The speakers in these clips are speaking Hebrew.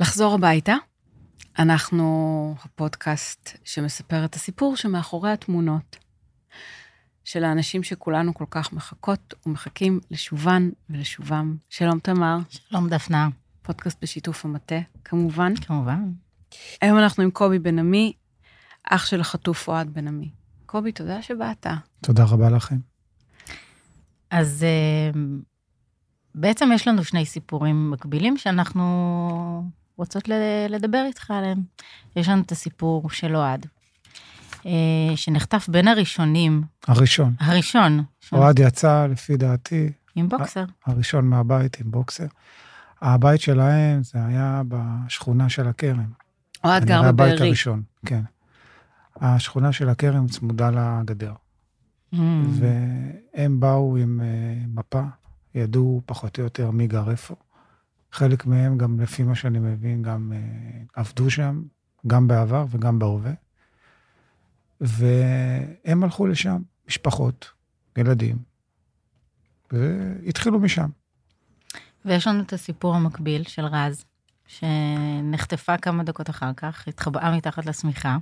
לחזור הביתה, אנחנו הפודקאסט שמספר את הסיפור שמאחורי התמונות של האנשים שכולנו כל כך מחכות ומחכים לשובן ולשובם. שלום תמר. שלום דפנה. פודקאסט בשיתוף המטה, כמובן. כמובן. היום אנחנו עם קובי בן עמי, אח של החטוף אוהד בן עמי. קובי, תודה שבאת. תודה רבה לכם. אז בעצם יש לנו שני סיפורים מקבילים שאנחנו רוצות לדבר איתך עליהם. יש לנו את הסיפור של אוהד, שנחטף בין הראשונים. הראשון. אוהד יצא, לפי דעתי, עם בוקסר. הראשון מהבית עם בוקסר. הבית שלהם זה היה בשכונה של הכרם. אוהד גר בבארי. הבית הראשון, כן. השכונה של הכרם צמודה לגדר. והם באו עם מפה, ידעו פחות או יותר מי גר איפה. חלק מהם, גם לפי מה שאני מבין, גם עבדו שם, גם בעבר וגם בהווה. והם הלכו לשם, משפחות, ילדים, והתחילו משם. ויש לנו את הסיפור המקביל של רז, שנחטפה כמה דקות אחר כך, התחבאה מתחת לשמיכה.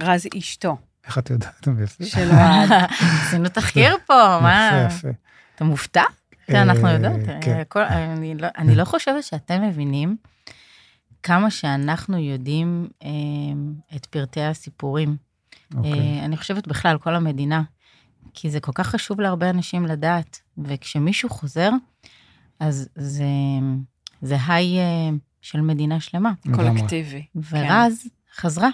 רז אשתו. איך את יודעת? של רז. עשינו תחקיר פה, מה? יפה, יפה. אתה מופתע? אנחנו יודעות. אני לא חושבת שאתם מבינים כמה שאנחנו יודעים את פרטי הסיפורים. אני חושבת בכלל כל המדינה, כי זה כל כך חשוב להרבה אנשים לדעת, וכשמישהו חוזר, אז זה היי של מדינה שלמה. קולקטיבי. ורז חזרה.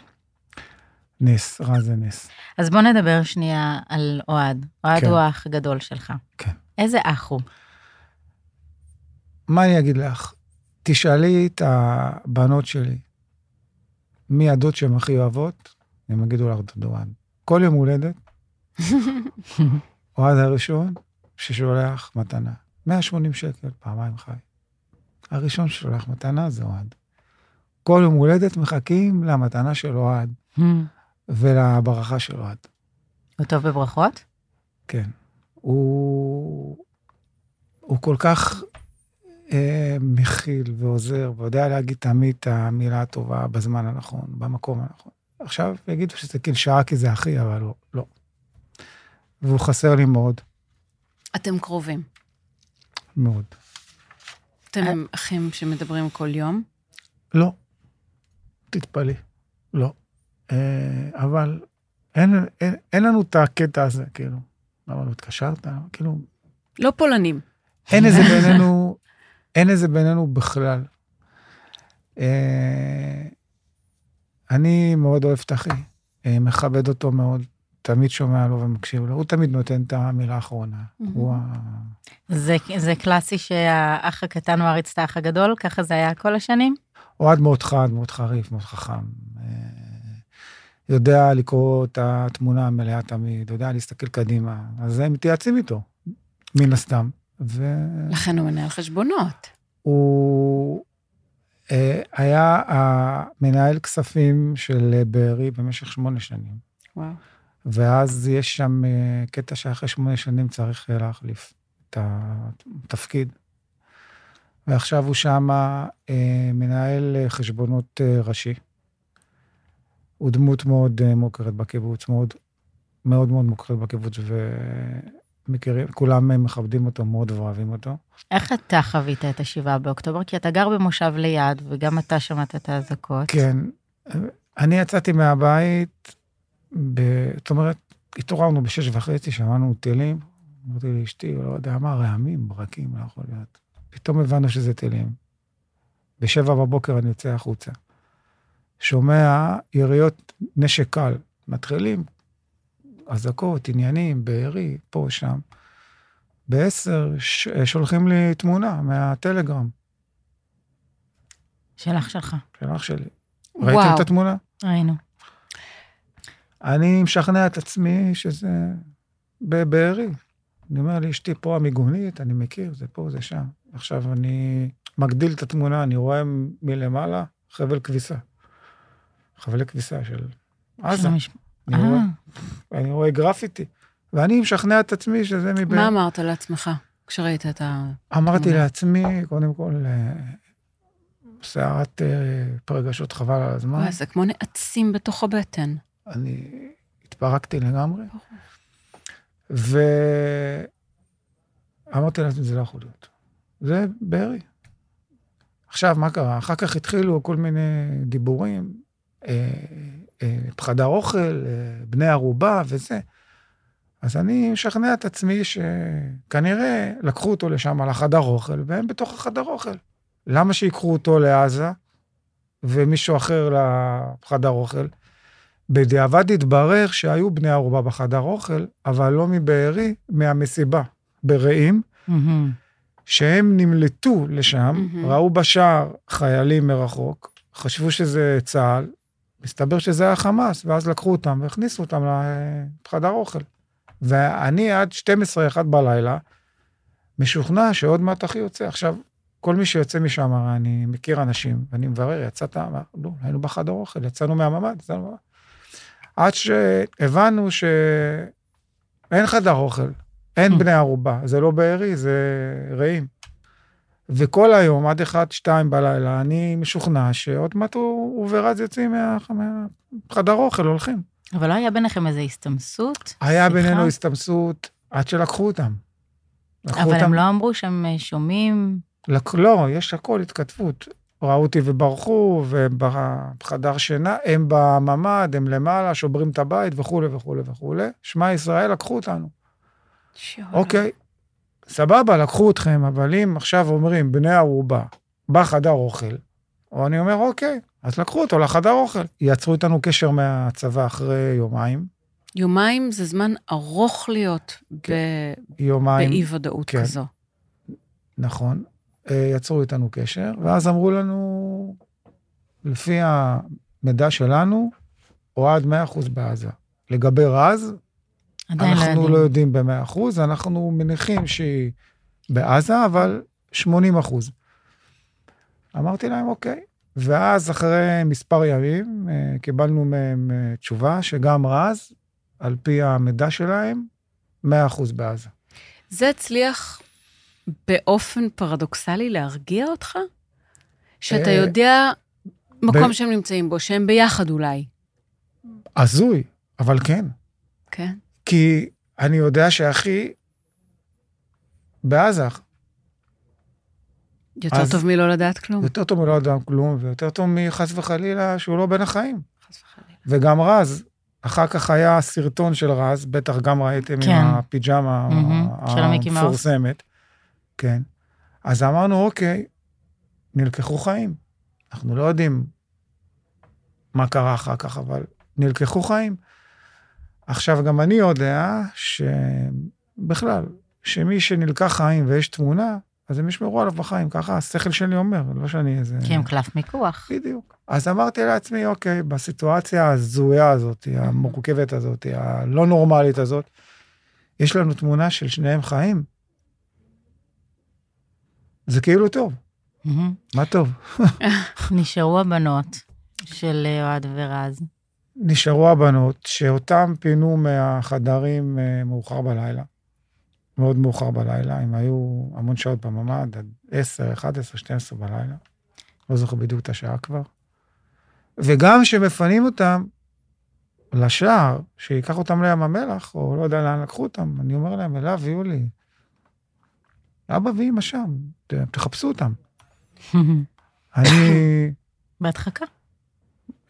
נס, רז זה נס. אז בוא נדבר שנייה על אוהד. אוהד הוא האח הגדול שלך. כן. איזה אח הוא? מה אני אגיד לך? תשאלי את הבנות שלי, מי הדוד שהן הכי אוהבות, הם יגידו לך דודואן. כל יום הולדת, אוהד הראשון ששולח מתנה. 180 שקל, פעמיים חי. הראשון ששולח מתנה זה אוהד. כל יום הולדת מחכים למתנה של אוהד, ולברכה של אוהד. הוא טוב בברכות? כן. הוא כל כך מכיל ועוזר, ויודע להגיד תמיד את המילה הטובה בזמן הנכון, במקום הנכון. עכשיו יגידו שזה כאילו שעה כי זה אחי, אבל לא. והוא חסר לי מאוד. אתם קרובים? מאוד. אתם אחים שמדברים כל יום? לא. תתפלא. לא. אבל אין לנו את הקטע הזה, כאילו. אבל הוא התקשרת, כאילו... לא פולנים. אין איזה בינינו בכלל. אני מאוד אוהב את אחי, מכבד אותו מאוד, תמיד שומע לו ומקשיב לו, הוא תמיד נותן את המילה האחרונה. זה קלאסי שהאח הקטן מעריץ את האח הגדול, ככה זה היה כל השנים? אוהד מאוד חד, מאוד חריף, מאוד חכם. יודע לקרוא את התמונה המלאה תמיד, יודע להסתכל קדימה, אז הם מתייעצים איתו, מן הסתם. לכן הוא מנהל חשבונות. הוא היה מנהל כספים של בארי במשך 8 שנים. וואו. ואז יש שם קטע שאחרי 8 שנים צריך להחליף את התפקיד. ועכשיו הוא שם מנהל חשבונות ראשי. הוא דמות מאוד מוכרת בקיבוץ, מאוד מאוד, מאוד מוכרת בקיבוץ, ומכירים, כולם מכבדים אותו מאוד ואוהבים אותו. איך אתה חווית את 7 באוקטובר? כי אתה גר במושב ליד, וגם אתה שמעת את האזעקות. כן, אני יצאתי מהבית, זאת אומרת, התעוררנו 6:30, שמענו טילים, אמרתי לאשתי, לא יודע מה, רעמים, ברקים, לא יכול להיות. פתאום הבנו שזה טילים. 7 בבוקר אני יוצא החוצה. שומע יריות נשק קל, מתחילים, אזעקות, עניינים, בארי, פה, שם. 10:00 שולחים לי תמונה מהטלגרם. שלך. שלך שלי. וואו. ראיתם את התמונה? ראינו. אני משכנע את עצמי שזה בבארי. אני אומר לי, אשתי פה המיגונית, אני מכיר, זה פה, זה שם. עכשיו אני מגדיל את התמונה, אני רואה מלמעלה חבל כביסה. חבלי כביסה של עזה. אני רואה גרפיטי, ואני משכנע את עצמי שזה מבין. מה אמרת לעצמך כשראית את ה... אמרתי לעצמי, קודם כל, סערת פרגשות חבל על הזמן. וואי, זה כמו נעצים בתוך הבטן. אני התפרקתי לגמרי, ואמרתי לעצמי, זה לא יכול להיות. זה בארי. עכשיו, מה קרה? אחר כך התחילו כל מיני דיבורים, פחד האוכל, בני ערובה וזה. אז אני משכנע את עצמי שכנראה לקחו אותו לשם על החדר אוכל, והם בתוך החדר אוכל. למה שיקחו אותו לעזה, ומישהו אחר לחדר אוכל? בדיעבד התברר שהיו בני ערובה בחדר אוכל, אבל לא מבארי, מהמסיבה, ברעים, שהם נמלטו לשם, ראו בשער חיילים מרחוק, חשבו שזה צהל, מסתבר שזה היה חמאס, ואז לקחו אותם והכניסו אותם לחדר אוכל. ואני עד 12-1 בלילה, משוכנע שעוד מעט אחי יוצא. עכשיו, כל מי שיוצא משם, אני מכיר אנשים, ואני מברר, יצאת, אמר, לא, היינו בחדר אוכל, יצאנו מהממד, יצאנו. עד שהבנו שאין חדר אוכל, אין בני ערובה, זה לא בארי, זה רעים. וכל היום, עד 1-2 בלילה, אני משוכנע שעוד מעט הוא ורז יוצאים מהחדר אוכל, הולכים. אבל לא היה ביניכם איזו הסתמסות? היה בינינו הסתמסות עד שלקחו אותם. אבל הם לא אמרו שהם שומעים? לא, יש הכל התכתבות. ראו אותי וברחו, ובחדר שינה, הם בממד, הם למעלה, שוברים את הבית וכו' וכו' וכו'. שמע ישראל, לקחו אותנו. אוקיי, סבבה, לקחו אתכם, אבל אם עכשיו אומרים, בני ערובה, בחדר אוכל, או אני אומר, אוקיי, אז לקחו אותו לחדר אוכל. יצרו איתנו קשר מהצבא אחרי יומיים. יומיים זה זמן ארוך להיות באי ודאות כזו. נכון. יצרו איתנו קשר, ואז אמרו לנו, לפי המידע שלנו, עד 100% בעזה. לגבי רז, אנחנו לא יודעים ב-100%, אנחנו מניחים שהיא בעזה, אבל 80%. אמרתי להם, אוקיי. ואז אחרי מספר ימים, קיבלנו מהם תשובה, שגם רז, על פי המידע שלהם, 100% בעזה. זה הצליח באופן פרדוקסלי להרגיע אותך? שאתה יודע מקום שהם נמצאים בו, שהם ביחד אולי. עזוי, אבל כן. כן? כי אני יודע שאחי בעזה. יותר טוב מלא לדעת כלום. יותר טוב מלא לדעת כלום, ויותר טוב מחס וחלילה שהוא לא בין החיים. חס וחלילה. וגם רז, אחר כך היה סרטון של רז, בטח גם ראיתם עם הפיג'מה המפורסמת. כן. אז אמרנו, אוקיי, נלקחו חיים. אנחנו לא יודעים מה קרה אחר כך, אבל נלקחו חיים. עכשיו גם אני יודע שבכלל, שמי שנלקח חיים ויש תמונה, אז הם ישמרו עליו בחיים, ככה השכל שלי אומר, לא שאני איזה... כי הם קלף מיקוח. בדיוק. אז אמרתי לעצמי, אוקיי, בסיטואציה הזויה הזאת, המורכבת הזאת, הלא נורמלית הזאת, יש לנו תמונה של שניהם חיים. זה כאילו טוב. מה טוב? נשארו הבנות של יועד ורז. נשארו הבנות שאותם פינו מהחדרים מאוחר בלילה. מאוד מאוחר בלילה, הם היו המון שעות בממד, עד 10, 11, 12 בלילה. לא זוכר בדיוק את השעה כבר. וגם שמפנים אותם לשער, שיקח אותם לים המלח, או לא יודע לאן לקחו אותם, אני אומר להם, אליו יהיו לי, אבא ואמא שם, תחפשו אותם. אני... בהדחקה.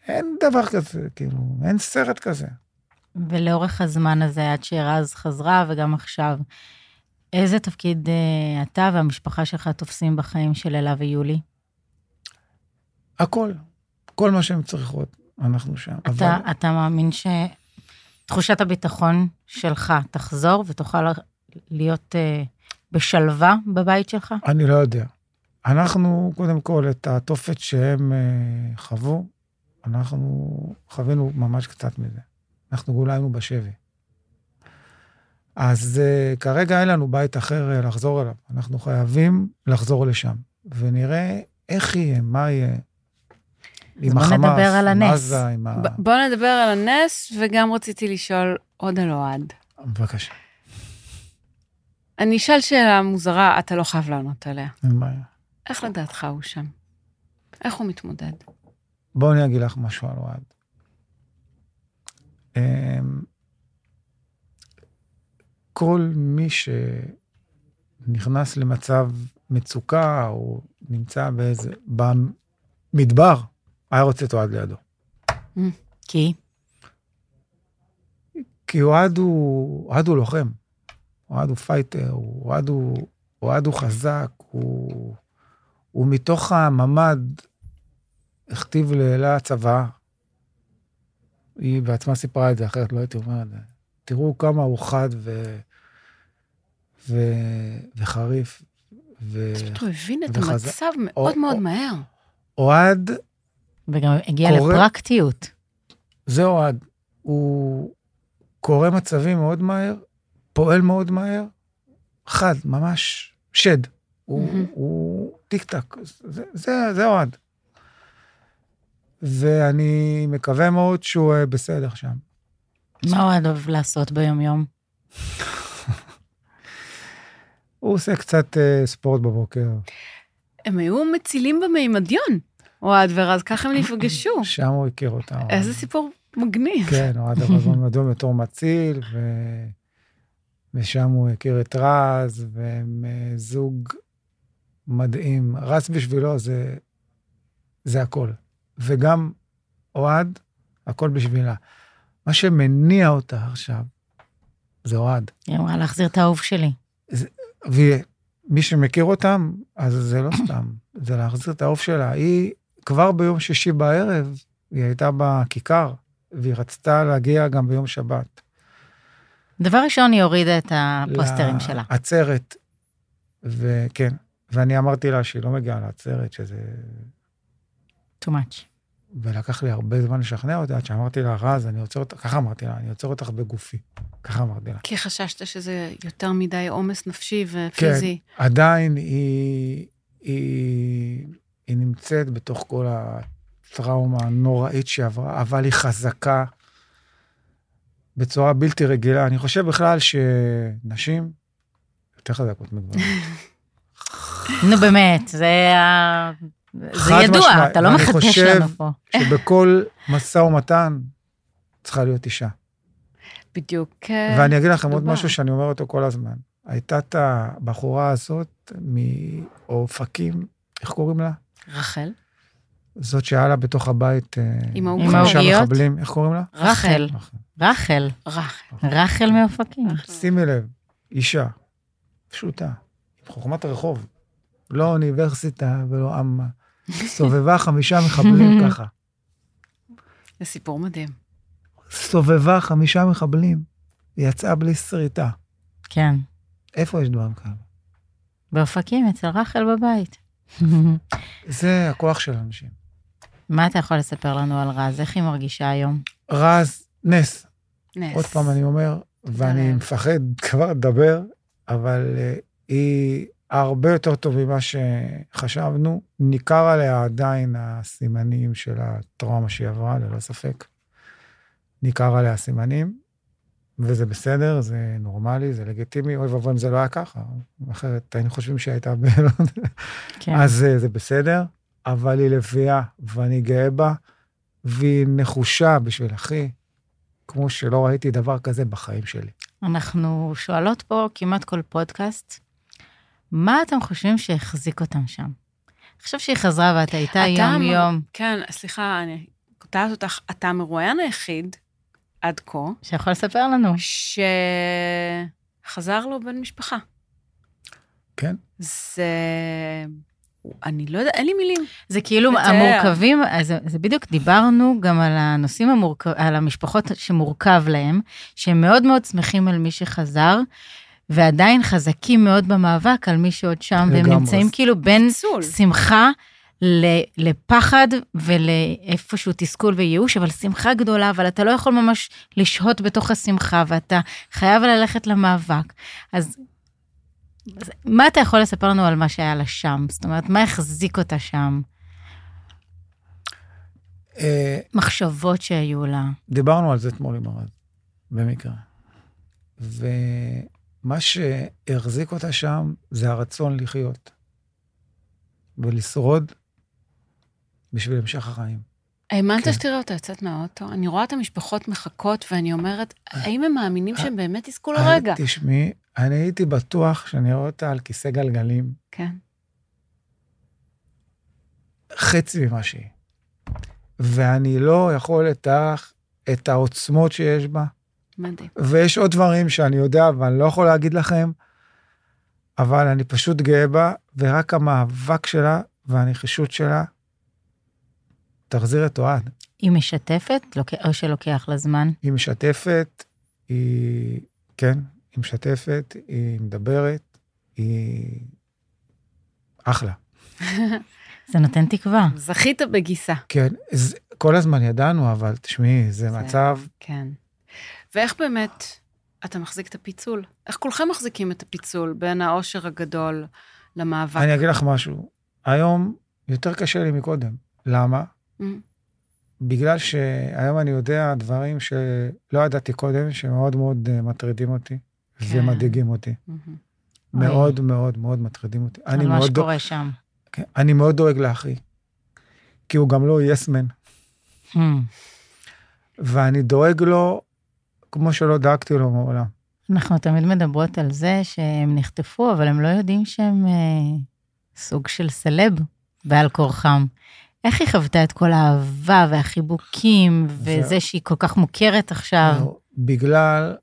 אין דבר כזה, כאילו, אין סרט כזה. ולאורך הזמן הזה, עד שרז חזרה, וגם עכשיו, איזה תפקיד אתה והמשפחה שלך תופסים בחיים של אלה ויולי? הכל. כל מה שהן צריכות, אנחנו שם. אתה מאמין שתחושת הביטחון שלך תחזור, ותוכל להיות בשלווה בבית שלך? אני לא יודע. אנחנו, קודם כל, את התופת שהם חוו, אנחנו חווינו ממש קצת מזה. אנחנו גולנו בשבי. אז כרגע אין לנו בית אחר לחזור אליו. אנחנו חייבים לחזור לשם. ונראה איך יהיה, מה יהיה. עם החמאס, עם עזה, עם ה... בוא נדבר על הנס, וגם רציתי לשאול עוד על אוהד. בבקשה. אני אשאל שאלה מוזרה, אתה לא חייב לענות עליה. אין בעיה. איך לדעתך הוא שם? איך הוא מתמודד? בואו אני אגיד לך משהו על אוהד. כל מי שנכנס למצב מצוקה, או נמצא באיזה, במדבר, היה רוצה את אוהד לידו. כי? כי אוהד הוא לוחם, אוהד הוא פייטר, אוהד הוא חזק, הוא מתוך הממד הכתיב לאלה הצבא, היא בעצמה סיפרה את זה, אחרת לא הייתי אומרת, תראו כמה הוא חד וחריף. הוא הבין את המצב מאוד מאוד מהר. אוהד... וגם הגיע לפרקטיות. זה אוהד. הוא קורא מצבים מאוד מהר, פועל מאוד מהר, חד, ממש שד. הוא טיק-טק. זה אוהד. ואני מקווה מאוד שהוא בסדר שם. מה אוהד אוהב לעשות ביום-יום? הוא עושה קצת ספורט בבוקר. הם היו מצילים במימדיון, אוהד ורז, ככה הם נפגשו. שם הוא הכיר אותם. איזה סיפור מגניב. כן, אוהד ורז במימדיון בתור מציל, ושם הוא הכיר את רז, והם זוג מדהים. רז בשבילו זה הכל. וגם אוהד, הכל בשבילה. מה שמניע אותה עכשיו, זה אוהד. היא אמרה להחזיר את האהוב שלי. ומי שמכיר אותם, אז זה לא סתם, זה להחזיר את האהוב שלה. היא כבר ביום שישי בערב, היא הייתה בכיכר, והיא רצתה להגיע גם ביום שבת. דבר ראשון, היא הורידה את הפוסטרים שלה. לעצרת, וכן, ואני אמרתי לה שהיא לא מגיעה לעצרת, שזה... too much. ולקח לי הרבה זמן לשכנע אותה, עד שאמרתי לה, רז, אני עוצר אותך, ככה אמרתי לה, אני עוצר אותך בגופי, ככה אמרתי לה. כי חששת שזה יותר מדי עומס נפשי ופיזי. כן, עדיין היא נמצאת בתוך כל הטראומה הנוראית שעברה, אבל היא חזקה בצורה בלתי רגילה. אני חושב בכלל שנשים יותר חזקות מגברים. נו באמת, זה ה... זה ידוע, אתה לא מחדש לנו פה. אני חושב שבכל משא ומתן צריכה להיות אישה. בדיוק. ואני אגיד לכם עוד משהו שאני אומר אותו כל הזמן. הייתה את הבחורה הזאת מאופקים, איך קוראים לה? רחל. זאת שהיה לה בתוך הבית עם העוגיות? איך קוראים לה? רחל. רחל. רחל מאופקים. שימי לב, אישה, פשוטה, עם חוכמת הרחוב. לא אוניברסיטה ולא אמה. סובבה 5 מחבלים ככה. זה סיפור מדהים. סובבה 5 מחבלים, יצאה בלי שריטה. כן. איפה יש דברים כאלה? באופקים, אצל רחל בבית. זה הכוח של אנשים. מה אתה יכול לספר לנו על רז? איך היא מרגישה היום? רז, נס. נס. עוד פעם אני אומר, ואני מפחד כבר לדבר, אבל היא... הרבה יותר טוב ממה שחשבנו, ניכר עליה עדיין הסימנים של הטראומה שהיא עברה, ללא ספק. ניכר עליה הסימנים, וזה בסדר, זה נורמלי, זה לגיטימי, אוי ואבוי אם זה לא היה ככה, אחרת היינו חושבים שהיא הייתה אז זה בסדר, אבל היא לביאה, ואני גאה בה, והיא נחושה בשביל אחי, כמו שלא ראיתי דבר כזה בחיים שלי. אנחנו שואלות פה כמעט כל פודקאסט, מה אתם חושבים שהחזיק אותם שם? חושב שהיא חזרה ואתה הייתה יום-יום. כן, סליחה, אני קוטעת אותך, אתה המרואיין היחיד, עד כה. שיכול לספר לנו. שחזר לו בן משפחה. כן. זה... אני לא יודע, אין לי מילים. זה כאילו המורכבים, זה בדיוק דיברנו גם על הנושאים המורכבים, על המשפחות שמורכב להם, שהם מאוד מאוד שמחים על מי שחזר, ועדיין חזקים מאוד במאבק על מי שעוד שם, והם נמצאים כאילו בין שמחה לפחד, ולאיפשהו תסכול וייאוש, אבל שמחה גדולה, אבל אתה לא יכול ממש לשהות בתוך השמחה, ואתה חייב ללכת למאבק. אז מה אתה יכול לספר לנו על מה שהיה לה שם? זאת אומרת, מה החזיק אותה שם? מחשבות שהיו לה. דיברנו על זה אתמול עם הרב, במקרה. מה שהחזיק אותה שם, זה הרצון לחיות, ולשרוד, בשביל המשך החיים. האמנת שתראה אותה יצאת מהאוטו? אני רואה את המשפחות מחכות, ואני אומרת, האם הם מאמינים שהם באמת יזכו לרגע? תשמעי, אני הייתי בטוח שאני רואה אותה על כיסא גלגלים. כן. חצי ממה שהיא. ואני לא יכול לתארך את העוצמות שיש בה. מדהים. ויש עוד דברים שאני יודע, אבל אני לא יכול להגיד לכם, אבל אני פשוט גאה בה, ורק המאבק שלה והנחישות שלה, תחזיר את אוהד. היא משתפת, או שלוקח לזמן? היא משתפת, היא, כן, היא משתפת, היא מדברת, היא אחלה. זה נותן תקווה. זכית בגיסה. כן, כל הזמן ידענו, אבל תשמעי, זה מצב... כן. ואיך באמת אתה מחזיק את הפיצול? איך כולכם מחזיקים את הפיצול בין העושר הגדול למאבק? אני אגיד לך משהו. היום יותר קשה לי מקודם. למה? בגלל שהיום אני יודע דברים שלא ידעתי קודם, שמאוד מאוד מטרידים אותי, ומדאיגים אותי. מאוד מאוד מאוד מטרידים אותי. על מה שקורה שם. אני מאוד דואג לאחי, כי הוא גם לא יסמן. ואני דואג לו, כמו שלא דאגתי לו מעולם. אנחנו תמיד מדברות על זה שהם נחטפו, אבל הם לא יודעים שהם סוג של סלב בעל כורחם. איך היא חוותה את כל האהבה והחיבוקים, וזה שהיא כל כך מוכרת עכשיו? בגלל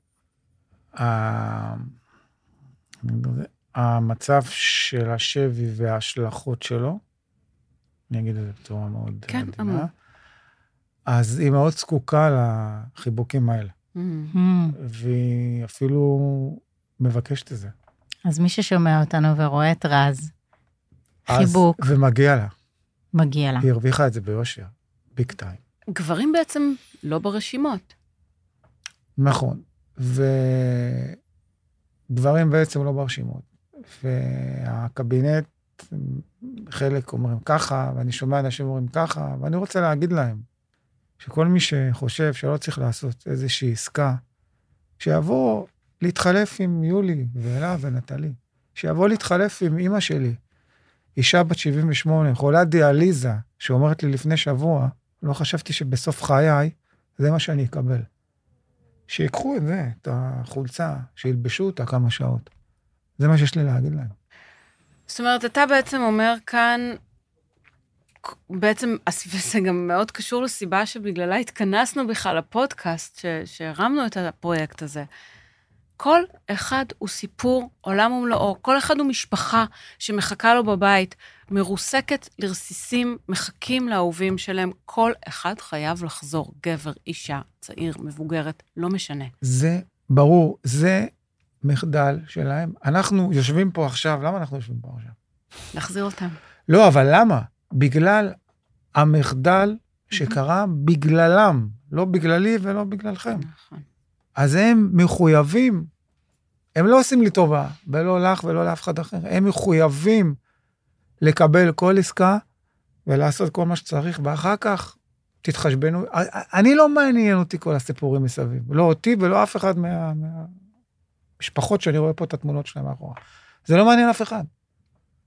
המצב של השבי וההשלכות שלו, אני אגיד את זה בצורה מאוד עדינה, אז היא מאוד זקוקה לחיבוקים האלה. והיא אפילו מבקשת את זה. אז מי ששומע אותנו ורואה את רז, חיבוק. ומגיע לה. מגיע לה. היא הרוויחה את זה ביושר, ביג טיים. גברים בעצם לא ברשימות. נכון. וגברים בעצם לא ברשימות. והקבינט, חלק אומרים ככה, ואני שומע אנשים אומרים ככה, ואני רוצה להגיד להם, שכל מי שחושב שלא צריך לעשות איזושהי עסקה, שיבוא להתחלף עם יולי ואלה ונטלי, שיבוא להתחלף עם אמא שלי, אישה בת 78, חולה דיאליזה, שאומרת לי לפני שבוע, לא חשבתי שבסוף חיי, זה מה שאני אקבל. שיקחו את זה, את החולצה, שילבשו אותה כמה שעות. זה מה שיש לי להגיד להם. זאת אומרת, אתה בעצם אומר כאן, בעצם, וזה גם מאוד קשור לסיבה שבגללה התכנסנו בכלל לפודקאסט, שהרמנו את הפרויקט הזה. כל אחד הוא סיפור עולם ומלואו, כל אחד הוא משפחה שמחכה לו בבית, מרוסקת לרסיסים, מחכים לאהובים שלהם, כל אחד חייב לחזור, גבר, אישה, צעיר, מבוגרת, לא משנה. זה ברור, זה מחדל שלהם. אנחנו יושבים פה עכשיו, למה אנחנו יושבים פה עכשיו? להחזיר אותם. לא, אבל למה? בגלל המחדל שקרה בגללם, לא בגללי ולא בגללכם. נכון. אז הם מחויבים, הם לא עושים לי טובה, ולא לך ולא לאף אחד אחר, הם מחויבים לקבל כל עסקה, ולעשות כל מה שצריך, ואחר כך תתחשבנו, אני לא מעניין אותי כל הסיפורים מסביב, לא אותי ולא אף אחד מהמשפחות שאני רואה פה את התמונות שלהם מאחורה, זה לא מעניין אף אחד,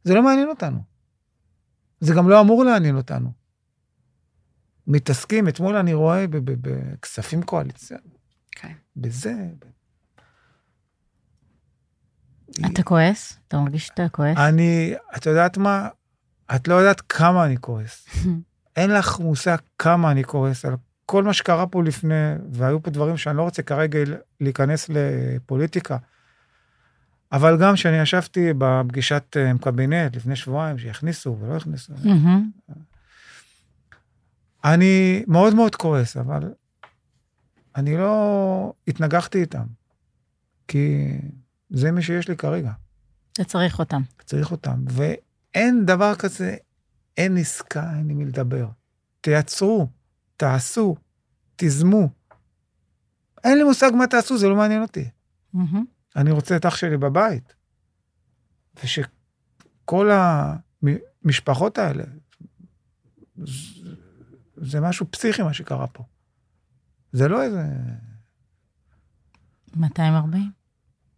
זה לא מעניין אותנו, זה גם לא אמור לעניין אותנו, מתעסקים, אתמול אני רואה בכספים קואליציוניים, בזה. אתה כועס? אתה מרגיש שאתה כועס? אני, את יודעת מה? את לא יודעת כמה אני כועס. אין לך מושג כמה אני כועס על כל מה שקרה פה לפני, והיו פה דברים שאני לא רוצה כרגע להיכנס לפוליטיקה. אבל גם שאני ישבתי בפגישת קבינט לפני שבועיים, שהכניסו ולא הכניסו. אני מאוד מאוד כועס, אבל אני לא התנגחתי איתם, כי זה מה שיש לי כרגע. אתה צריך אותם. צריך אותם, ואין דבר כזה, אין עסקה, אין לי מי לדבר. תייצרו, תעשו, תזמו. אין לי מושג מה תעשו, זה לא מעניין אותי. אני רוצה את אח שלי בבית, ושכל המשפחות האלה, זה משהו פסיכי מה שקרה פה. זה לא איזה... 240?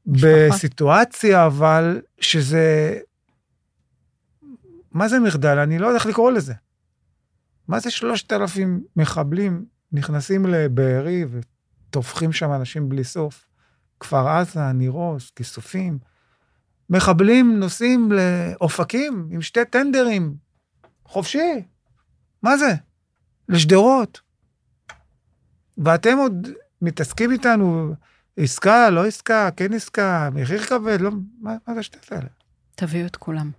בסיטואציה, אבל שזה... מה זה מחדל? אני לא יודע איך לקרוא לזה. מה זה 3,000 מחבלים נכנסים לבארי ותופחים שם אנשים בלי סוף, כפר עזה, נירוס, כיסופים, מחבלים נוסעים לאופקים עם שתי טנדרים, חופשי, מה זה? לשדרות. ואתם עוד מתעסקים איתנו, עסקה, לא עסקה, כן עסקה, מחיר כבד, לא, מה זה שתת האלה? תביאו את כולם.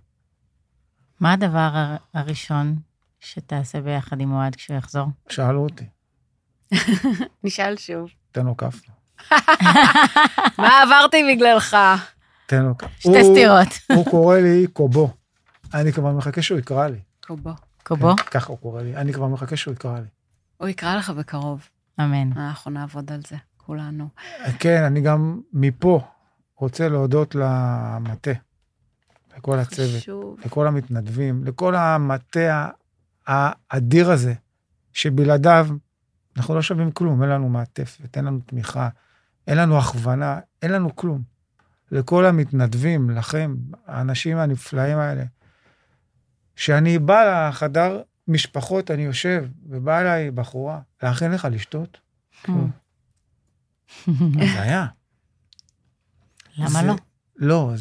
מה הדבר הראשון שתעשה ביחד עם אוהד כשהוא יחזור? שאלו אותי. נשאל שוב. תן לו כף. מה עברתי בגללך? תן לו כף. שתי סתירות. הוא קורא לי קובו. אני כבר מחכה שהוא יקרא לי. קובו. קובו? ככה הוא קורא לי. אני כבר מחכה שהוא יקרא לי. הוא יקרא לך בקרוב. אמן. אנחנו נעבוד על זה, כולנו. כן, אני גם מפה רוצה להודות למטה, לכל הצוות, לכל המתנדבים, לכל המטה האדיר הזה, שבלעדיו אנחנו לא שווים כלום, אין לנו מעטפת, אין לנו תמיכה, אין לנו הכוונה, אין לנו כלום. לכל המתנדבים, לכם, האנשים הנפלאים האלה, שאני בא לחדר משפחות, אני יושב, ובאה אליי בחורה, להכין לך לשתות? זה היה. למה לא? לא,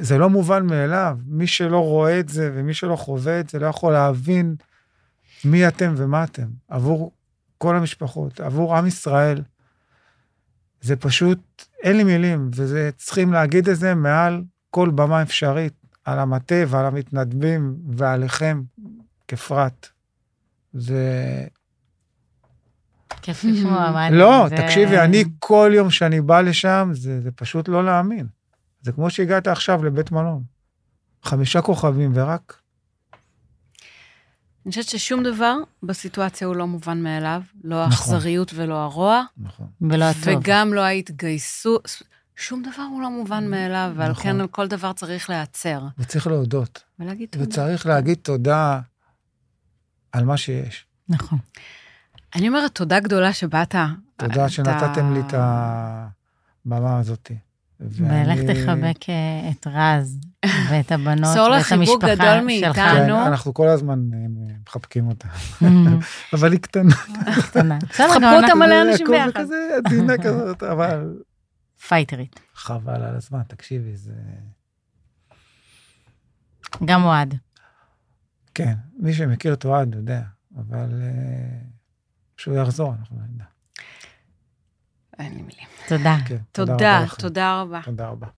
זה לא מובן מאליו. מי שלא רואה את זה, ומי שלא חווה את זה, לא יכול להבין מי אתם ומה אתם. עבור כל המשפחות, עבור עם ישראל, זה פשוט, אין לי מילים, וזה צריכים להגיד את זה מעל כל במה אפשרית, על המטה ועל המתנדבים, ועליכם כפרט. זה... כיף לשמוע, מה אני... לא, תקשיבי, אני כל יום שאני בא לשם, זה פשוט לא להאמין. זה כמו שהגעת עכשיו לבית מלון. 5 כוכבים ורק. אני חושבת ששום דבר בסיטואציה הוא לא מובן מאליו, לא האכזריות ולא הרוע, וגם לא ההתגייסות, שום דבר הוא לא מובן מאליו, ועל כן על כל דבר צריך להיעצר. וצריך להודות. וצריך להגיד תודה על מה שיש. נכון. אני אומרת, תודה גדולה שבאת. תודה שנתתם לי את הבמה הזאת. ולך תחבק את רז ואת הבנות ואת המשפחה שלך. אנחנו כל הזמן מחבקים אותה. אבל היא קטנה. חבקו אותה מלא אנשים ביחד. כזה עדינה כזאת, אבל... פייטרית. חבל על הזמן, תקשיבי, זה... גם אוהד. כן, מי שמכיר את אוהד יודע, אבל... שהוא יחזור, אנחנו נדע. אין לי מילים. תודה. תודה רבה.